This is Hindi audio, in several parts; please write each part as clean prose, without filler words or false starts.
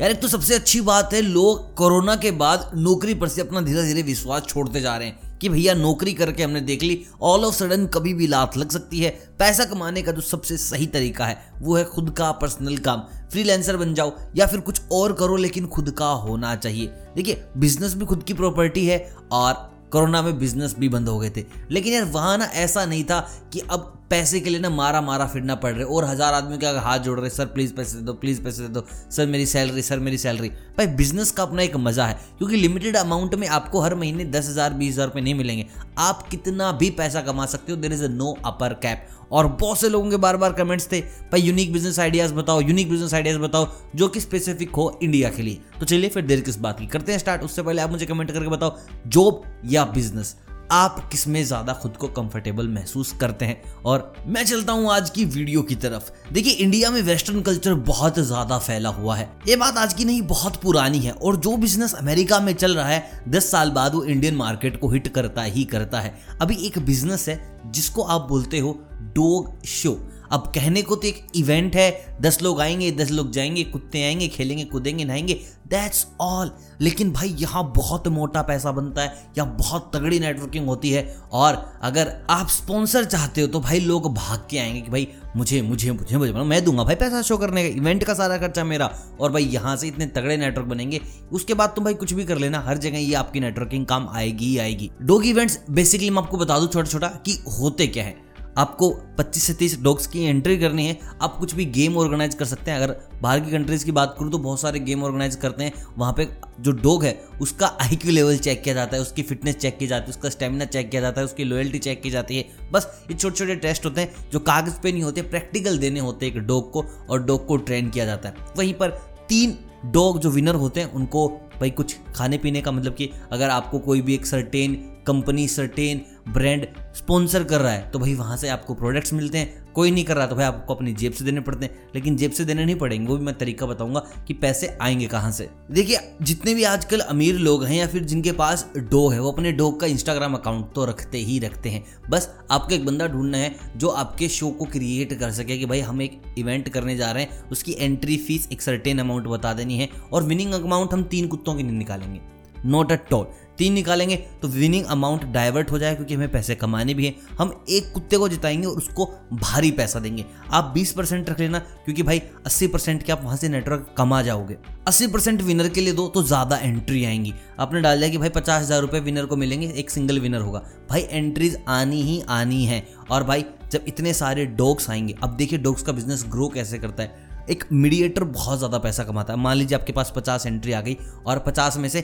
यार एक तो सबसे अच्छी बात है, लोग कोरोना के बाद नौकरी पर से अपना धीरे धीरे विश्वास छोड़ते जा रहे हैं कि भैया नौकरी करके हमने देख ली, ऑल ऑफ सडन कभी भी लात लग सकती है। पैसा कमाने का जो सबसे सही तरीका है वो है खुद का पर्सनल काम, फ्रीलांसर बन जाओ या फिर कुछ और करो, लेकिन खुद का होना चाहिए। देखिए बिजनेस भी खुद की प्रॉपर्टी है और कोरोना में बिजनेस भी बंद हो गए थे, लेकिन यार वहाँ ना ऐसा नहीं था कि अब पैसे के लिए ना मारा मारा फिरना पड़ रहा है और हज़ार आदमी के हाथ जोड़ रहे, सर प्लीज़ पैसे दे दो, प्लीज़ पैसे दे दो, सर मेरी सैलरी, सर मेरी सैलरी। भाई बिजनेस का अपना एक मज़ा है, क्योंकि लिमिटेड अमाउंट में आपको हर महीने 10,000 20,000 रुपये नहीं मिलेंगे, आप कितना भी पैसा कमा सकते हो, there is a no upper cap. और बहुत से लोगों के बार बार कमेंट्स थे, भाई यूनिक बिजनेस आइडियाज़ बताओ, यूनिक बिजनेस आइडियाज़ बताओ जो कि स्पेसिफिक हो इंडिया के लिए। तो चलिए फिर देर किस बात की, करते हैं स्टार्ट। उससे पहले आप मुझे कमेंट करके बताओ, जॉब या बिजनेस, आप किस में ज़्यादा खुद को कंफर्टेबल महसूस करते हैं। और मैं चलता हूँ आज की वीडियो की तरफ। देखिए इंडिया में वेस्टर्न कल्चर बहुत ज़्यादा फैला हुआ है, ये बात आज की नहीं बहुत पुरानी है, और जो बिजनेस अमेरिका में चल रहा है 10 साल बाद वो इंडियन मार्केट को हिट करता ही करता है। अभी एक बिजनेस है जिसको आप बोलते हो डॉग शो। अब कहने को तो एक इवेंट है, 10 लोग आएंगे, 10 लोग जाएंगे, कुत्ते आएंगे, खेलेंगे, कूदेंगे, नहाएंगे, दैट्स ऑल। लेकिन भाई यहाँ बहुत मोटा पैसा बनता है, यहाँ बहुत तगड़ी नेटवर्किंग होती है, और अगर आप स्पॉन्सर चाहते हो तो भाई लोग भाग के आएंगे कि भाई मुझे मुझे मुझे मुझे मैं दूंगा भाई पैसा, शो करने का इवेंट का सारा खर्चा मेरा, और भाई यहाँ से इतने तगड़े नेटवर्क बनेंगे, उसके बाद तुम भाई कुछ भी कर लेना, हर जगह ये आपकी नेटवर्किंग काम आएगी ही आएगी। डॉग इवेंट्स बेसिकली मैं आपको बता दूँ छोटा छोटा कि होते क्या है। आपको 25 से 30 डॉग्स की एंट्री करनी है, आप कुछ भी गेम ऑर्गेनाइज कर सकते हैं। अगर बाहर की कंट्रीज़ की बात करूँ तो बहुत सारे गेम ऑर्गेनाइज करते हैं, वहाँ पे जो डॉग है उसका आईक्यू लेवल चेक किया जाता है, उसकी फिटनेस चेक की जाती है, उसका स्टेमिना चेक किया जाता है, उसकी लॉयल्टी चेक की जाती है। बस ये छोटे छोटे टेस्ट होते हैं जो कागज़ पे नहीं होते, प्रैक्टिकल देने होते एक डॉग को, और डॉग को ट्रेन किया जाता है। वहीं पर 3 डॉग जो विनर होते हैं उनको भाई कुछ खाने पीने का, मतलब कि अगर आपको कोई भी एक certain company, certain brand sponsor कर रहा है तो भाई वहाँ से आपको प्रोडक्ट्स मिलते हैं, कोई नहीं कर रहा तो भाई आपको अपनी जेब से देने पड़ते हैं। लेकिन जेब से देने नहीं पड़ेंगे, वो भी मैं तरीका बताऊंगा कि पैसे आएंगे कहाँ से। देखिए जितने भी आजकल अमीर लोग हैं या फिर जिनके पास डॉग है वो अपने डॉग का इंस्टाग्राम अकाउंट तो रखते ही रखते हैं। बस आपको एक बंदा ढूंढना है जो आपके शो को क्रिएट कर सके कि भाई हम एक इवेंट करने जा रहे हैं, उसकी एंट्री फीस एक सर्टेन अमाउंट बता देनी है, और विनिंग अमाउंट हम 3 कुत्तों की नहीं निकालेंगे, नॉट एट ऑल। 3 निकालेंगे तो विनिंग अमाउंट डाइवर्ट हो जाए, क्योंकि हमें पैसे कमाने भी हैं। हम 1 कुत्ते को जिताएंगे और उसको भारी पैसा देंगे। आप 20% रख लेना, क्योंकि भाई 80% के आप वहाँ से नेटवर्क कमा जाओगे। 80% विनर के लिए दो तो ज़्यादा एंट्री आएंगी। आपने डाल दिया कि भाई 50,000 रुपये विनर को मिलेंगे, एक सिंगल विनर होगा, भाई एंट्रीज आनी ही आनी है। और भाई जब इतने सारे डॉग्स आएंगे, अब देखिए डॉग्स का बिजनेस ग्रो कैसे करता है। एक मीडिएटर बहुत ज़्यादा पैसा कमाता है। मान लीजिए आपके पास 50 एंट्री आ गई और 50 में से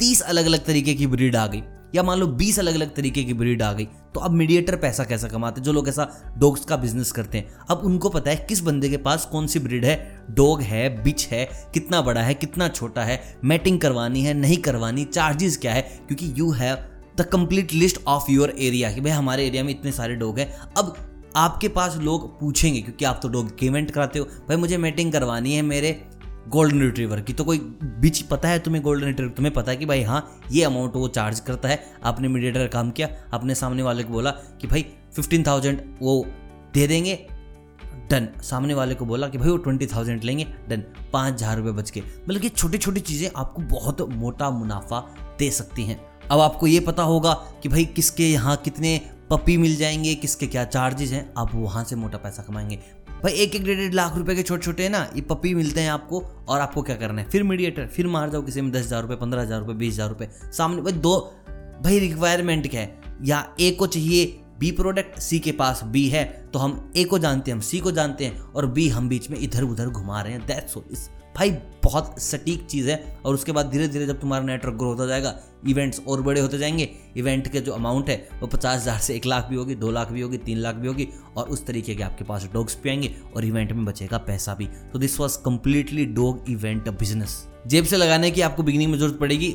30 अलग अलग तरीके की ब्रीड आ गई, या मान लो 20 अलग अलग तरीके की ब्रीड आ गई, तो अब मीडिएटर पैसा कैसा कमाते हैं, जो लोग ऐसा डॉग्स का बिजनेस करते हैं। अब उनको पता है किस बंदे के पास कौन सी ब्रीड है, डॉग है, बिच है, कितना बड़ा है, कितना छोटा है, मैटिंग करवानी है नहीं करवानी, चार्जेस क्या है, क्योंकि you have the complete list of your area कि भाई हमारे एरिया में इतने सारे डॉग हैं। अब आपके पास लोग पूछेंगे, क्योंकि आप तो डॉग इवेंट कराते हो, भाई मुझे मैटिंग करवानी है मेरे गोल्डन रिट्रीवर की, तो कोई बीच पता है तुम्हें गोल्डन रिट्रीवर, तुम्हें पता है कि भाई हाँ ये अमाउंट वो चार्ज करता है। आपने मीडिएटर काम किया, आपने सामने वाले को बोला कि भाई 15,000 वो दे देंगे, डन। सामने वाले को बोला कि भाई वो 20,000 लेंगे, डन। 5,000 रुपये बच के, मतलब कि छोटी छोटी चीज़ें आपको बहुत मोटा मुनाफा दे सकती हैं। अब आपको ये पता होगा कि भाई किसके यहाँ कितने पपी मिल जाएंगे, किसके क्या चार्जेज हैं, आप वहाँ से मोटा पैसा कमाएंगे। भाई 1-1 डेढ़ लाख रुपए के छोटे छोटे ना ये पपी मिलते हैं आपको, और आपको क्या करना है, फिर मीडिएटर, फिर मार जाओ किसी में 10,000 रुपये, 15,000 रुपये, 20,000 रुपये सामने। भाई दो भाई रिक्वायरमेंट क्या है, यहाँ ए को चाहिए बी प्रोडक्ट, सी के पास बी है, तो हम ए को जानते हैं, हम सी को जानते हैं, और बी हम बीच में इधर उधर घुमा रहे हैं, दैट्स ऑल। भाई बहुत सटीक चीज़ है। और उसके बाद धीरे धीरे जब तुम्हारा नेटवर्क ग्रो होता जाएगा, इवेंट्स और बड़े होते जाएंगे, इवेंट के जो अमाउंट है वो 50,000 से 1 लाख भी होगी, 2 लाख भी होगी, 3 लाख भी होगी, और उस तरीके के आपके पास डॉग्स भी आएंगे और इवेंट में बचेगा पैसा भी। तो this was completely dog event business. जेब से लगाने की आपको बिगिनिंग में जरूरत पड़ेगी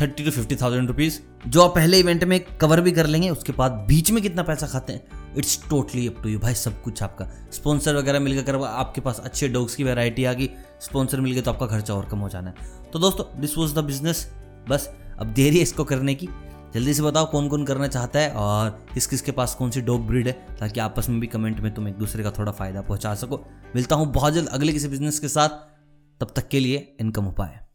30,000 to 50,000 रुपीज़, जो आप पहले इवेंट में कवर भी कर लेंगे। उसके बाद बीच में कितना पैसा खाते हैं it's totally up to you. भाई सब कुछ आपका, स्पॉन्सर वगैरह मिलकर कर आपके पास अच्छे डॉग्स की वैरायटी आ गई, स्पॉन्सर मिल गए तो आपका खर्चा और कम हो जाना है। तो दोस्तों दिस वॉज द बिजनेस। बस अब देरी है इसको करने की, जल्दी से बताओ कौन कौन करना चाहता है और किस किस के पास कौन सी डॉग ब्रीड है, ताकि आपस में भी कमेंट में तुम एक दूसरे का थोड़ा फायदा पहुँचा सको। मिलता हूँ बहुत जल्द अगले किसी बिजनेस के साथ। तब तक के लिए इनकम उपाय।